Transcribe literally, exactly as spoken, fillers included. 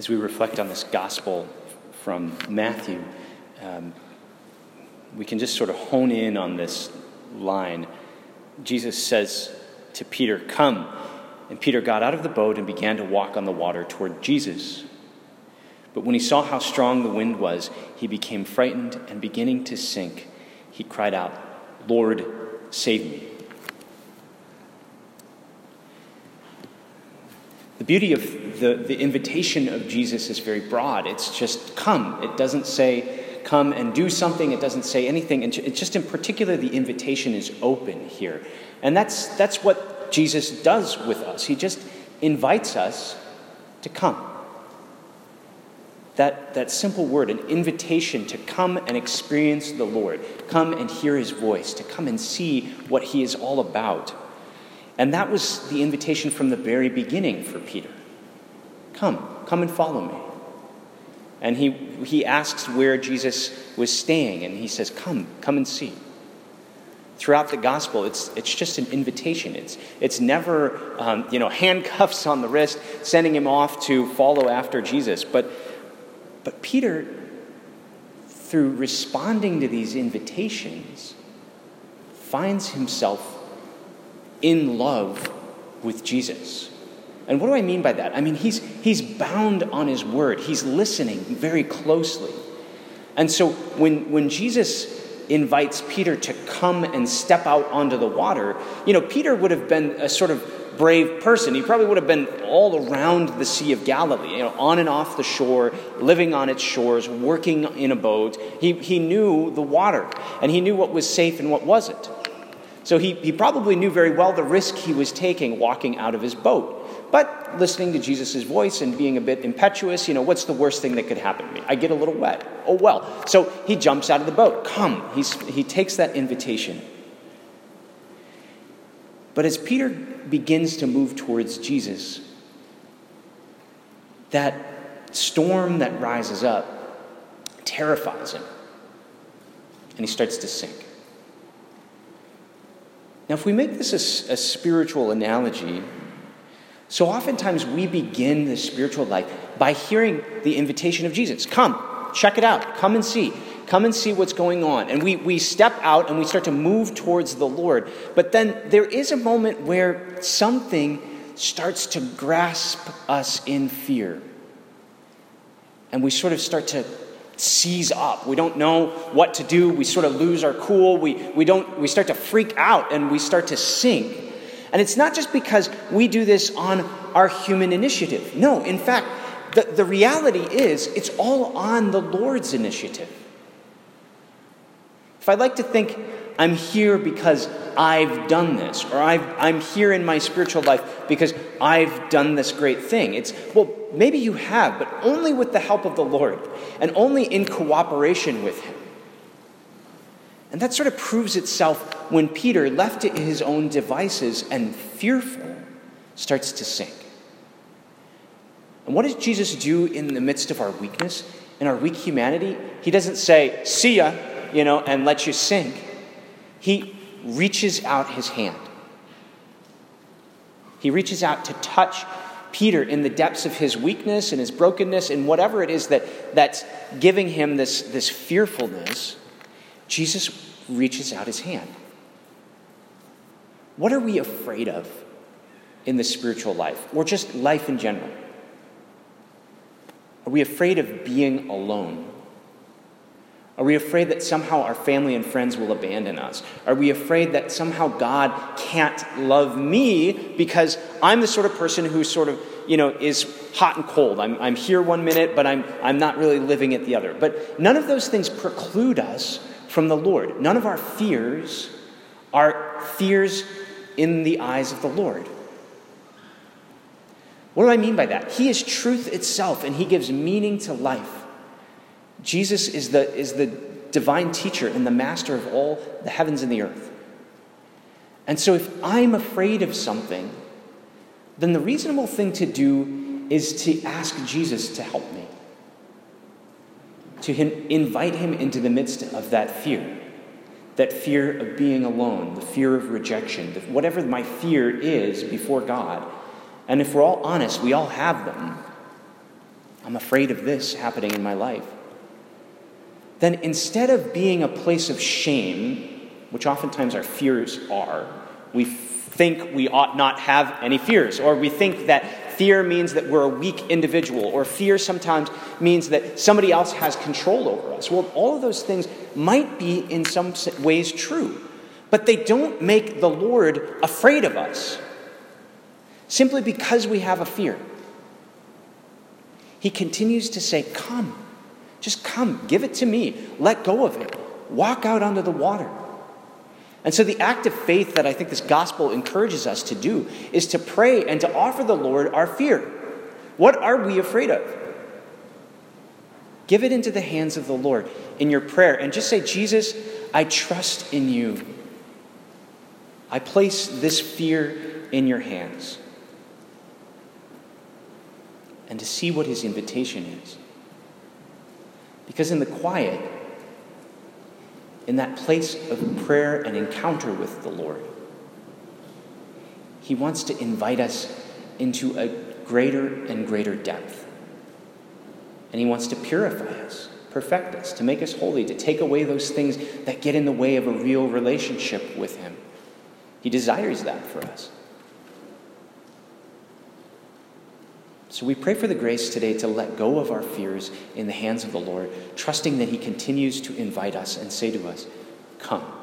as we reflect on this gospel from Matthew, um, we can just sort of hone in on this line. Jesus says to Peter, "Come." And Peter got out of the boat and began to walk on the water toward Jesus. But when he saw how strong the wind was, he became frightened, and beginning to sink, he cried out, "Lord, save me." The beauty of the, the invitation of Jesus is very broad. It's just come. It doesn't say come and do something. It doesn't say anything. And it's just in particular, the invitation is open here. And that's that's what Jesus does with us. He just invites us to come. That, that simple word, an invitation to come and experience the Lord, come and hear his voice, to come and see what he is all about. And that was the invitation from the very beginning for Peter. Come, come and follow me. And he, he asks where Jesus was staying, and he says, come, come and see. Throughout the gospel, it's it's just an invitation. It's it's never, um, you know, handcuffs on the wrist, sending him off to follow after Jesus. But But Peter, through responding to these invitations, finds himself in love with Jesus. And what do I mean by that? I mean, he's he's bound on his word. He's listening very closely. And so when, when Jesus invites Peter to come and step out onto the water, you know, Peter would have been a sort of brave person. He probably would have been all around the Sea of Galilee, you know, on and off the shore, living on its shores, working in a boat. He he knew the water, and he knew what was safe and what wasn't. So he, he probably knew very well the risk he was taking walking out of his boat. But listening to Jesus' voice and being a bit impetuous, you know, what's the worst thing that could happen to me? I get a little wet. Oh, well. So he jumps out of the boat. Come. He's, he takes that invitation. But as Peter begins to move towards Jesus, that storm that rises up terrifies him, and he starts to sink. Now, if we make this a, a spiritual analogy, so oftentimes we begin the spiritual life by hearing the invitation of Jesus. Come, check it out. Come and see. Come and see what's going on. And we, we step out and we start to move towards the Lord. But then there is a moment where something starts to grasp us in fear. And we sort of start to seize up. We don't know what to do. We sort of lose our cool. We, we, don't, we start to freak out and we start to sink. And it's not just because we do this on our human initiative. No, in fact, the, the reality is it's all on the Lord's initiative. If I like to think I'm here because I've done this, or I've, I'm here in my spiritual life because I've done this great thing, it's, well, maybe you have, but only with the help of the Lord and only in cooperation with him. And that sort of proves itself when Peter, left to his own devices and fearful, starts to sink. And what does Jesus do in the midst of our weakness and our weak humanity? He doesn't say, "See ya," you know, and let you sink. He reaches out his hand. He reaches out to touch Peter in the depths of his weakness and his brokenness and whatever it is that, that's giving him this, this fearfulness. Jesus reaches out his hand. What are we afraid of in the spiritual life, or just life in general? Are we afraid of being alone? Are we afraid that somehow our family and friends will abandon us? Are we afraid that somehow God can't love me because I'm the sort of person who sort of, you know, is hot and cold? I'm, I'm here one minute, but I'm, I'm not really living it the other. But none of those things preclude us from the Lord. None of our fears are fears in the eyes of the Lord. What do I mean by that? He is truth itself, and he gives meaning to life. Jesus is the, is the divine teacher and the master of all the heavens and the earth. And so if I'm afraid of something, then the reasonable thing to do is to ask Jesus to help me, to him, invite him into the midst of that fear, that fear of being alone, the fear of rejection, the, whatever my fear is before God. And if we're all honest, we all have them. I'm afraid of this happening in my life, then instead of being a place of shame, which oftentimes our fears are, we think we ought not have any fears, or we think that fear means that we're a weak individual, or fear sometimes means that somebody else has control over us. Well, all of those things might be in some ways true, but they don't make the Lord afraid of us simply because we have a fear. He continues to say, come, just come, give it to me, let go of it, walk out onto the water. And so the act of faith that I think this gospel encourages us to do is to pray and to offer the Lord our fear. What are we afraid of? Give it into the hands of the Lord in your prayer and just say, Jesus, I trust in you. I place this fear in your hands. And to see what his invitation is. Because in the quiet, in that place of prayer and encounter with the Lord, he wants to invite us into a greater and greater depth. And he wants to purify us, perfect us, to make us holy, to take away those things that get in the way of a real relationship with him. He desires that for us. So we pray for the grace today to let go of our fears in the hands of the Lord, trusting that he continues to invite us and say to us, come.